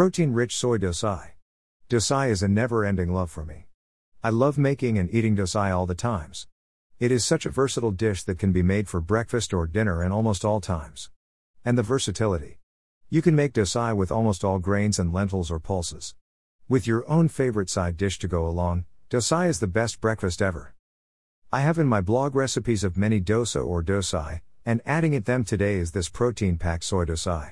Protein-rich soy dosai. Dosai is a never-ending love for me. I love making and eating dosai all the times. It is such a versatile dish that can be made for breakfast or dinner and almost all times. And the versatility. You can make dosai with almost all grains and lentils or pulses. With your own favorite side dish to go along, dosai is the best breakfast ever. I have in my blog recipes of many dosa or dosai, and adding at them today is this protein-packed soy dosai.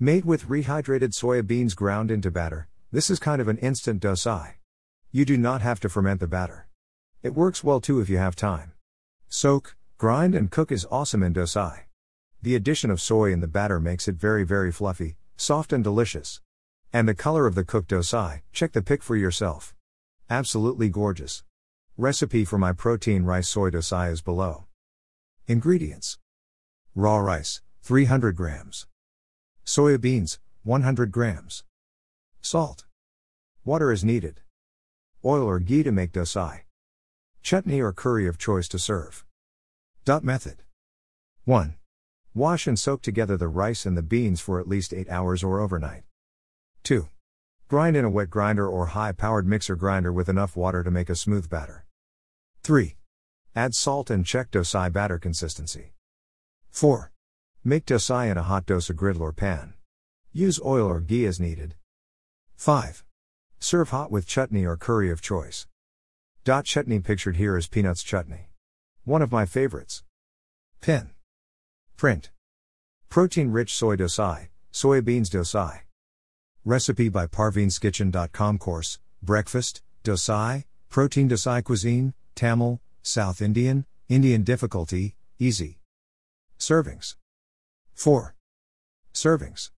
Made with rehydrated soya beans ground into batter, this is kind of an instant dosai. You do not have to ferment the batter. It works well too if you have time. Soak, grind and cook is awesome in dosai. The addition of soy in the batter makes it very very fluffy, soft and delicious. And the color of the cooked dosai, check the pic for yourself. Absolutely gorgeous. Recipe for my protein rice soy dosai is below. Ingredients. Raw rice, 300 grams. Soya beans, 100 grams. Salt. Water is needed. Oil or ghee to make dosai. Chutney or curry of choice to serve. Method. 1. Wash and soak together the rice and the beans for at least 8 hours or overnight. 2. Grind in a wet grinder or high-powered mixer grinder with enough water to make a smooth batter. 3. Add salt and check dosai batter consistency. 4. Make dosai in a hot dosa griddle or pan. Use oil or ghee as needed. 5. Serve hot with chutney or curry of choice. Chutney pictured here is peanuts chutney. One of my favorites. Print. Protein-rich soy dosai, soybeans dosai. Recipe by ParveensKitchen.com course, breakfast, dosai, protein dosai cuisine, Tamil, South Indian, Indian difficulty, easy. Servings. 4 servings.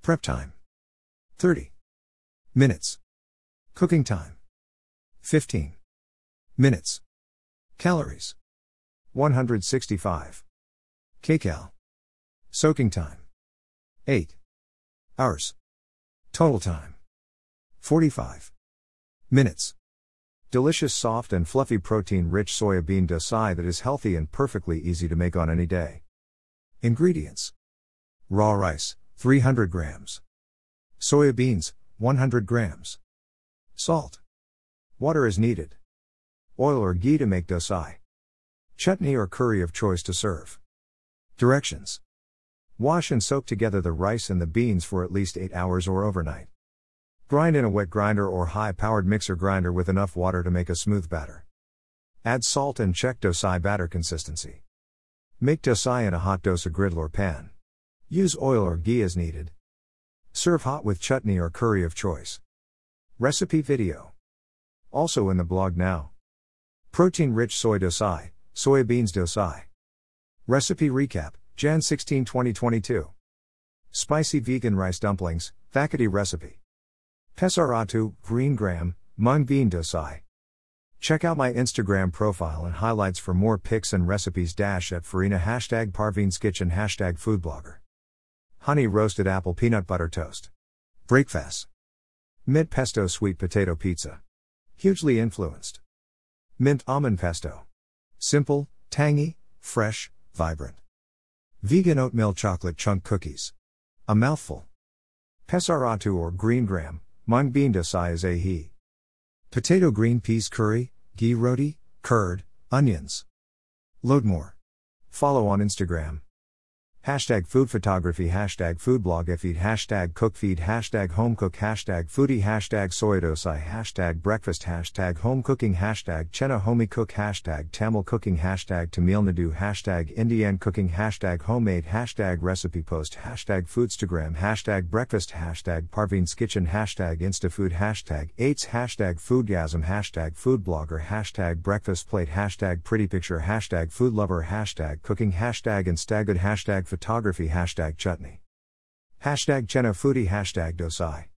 Prep time 30 minutes. Cooking time 15 minutes. Calories 165 kcal. Soaking time 8 hours. Total time 45 minutes. Delicious soft and fluffy protein-rich soya bean dosai that is healthy and perfectly easy to make on any day. Ingredients. Raw rice, 300 grams. Soya beans, 100 grams. Salt. Water is needed. Oil or ghee to make dosai. Chutney or curry of choice to serve. Directions. Wash and soak together the rice and the beans for at least 8 hours or overnight. Grind in a wet grinder or high-powered mixer grinder with enough water to make a smooth batter. Add salt and check dosai batter consistency. Make dosai in a hot dosa griddle or pan. Use oil or ghee as needed. Serve hot with chutney or curry of choice. Recipe video. Also in the blog now. Protein-rich soy dosai, soybeans dosai. Recipe recap, Jan 16, 2022. Spicy vegan rice dumplings, Thakkady recipe. Pesaratu, green gram, mung bean dosai. Check out my Instagram profile and highlights for more pics and recipes at Farina #ParveensKitchen #foodblogger. Honey roasted apple peanut butter toast. Breakfast. Mint pesto sweet potato pizza. Hugely influenced. Mint almond pesto. Simple, tangy, fresh, vibrant. Vegan oatmeal chocolate chunk cookies. A mouthful. Pesaratu or green gram, mung bean dosai is ahi. Potato green peas curry, ghee roti, curd, onions. Load more. Follow on Instagram. #foodphotography #foodblogfeed #cookfeed #homecook #foodie #soydosai #breakfast #homecooking #chenahomiecook #tamilcooking #tamilnadu #indiancooking #homemade #recipepost #foodstagram #breakfast #parveenskitchen #instafood #8s #foodgasm #foodblogger #breakfastplate #prettypicture #foodlover #cooking #instagood #photography #chutney #chenna foodie #dosai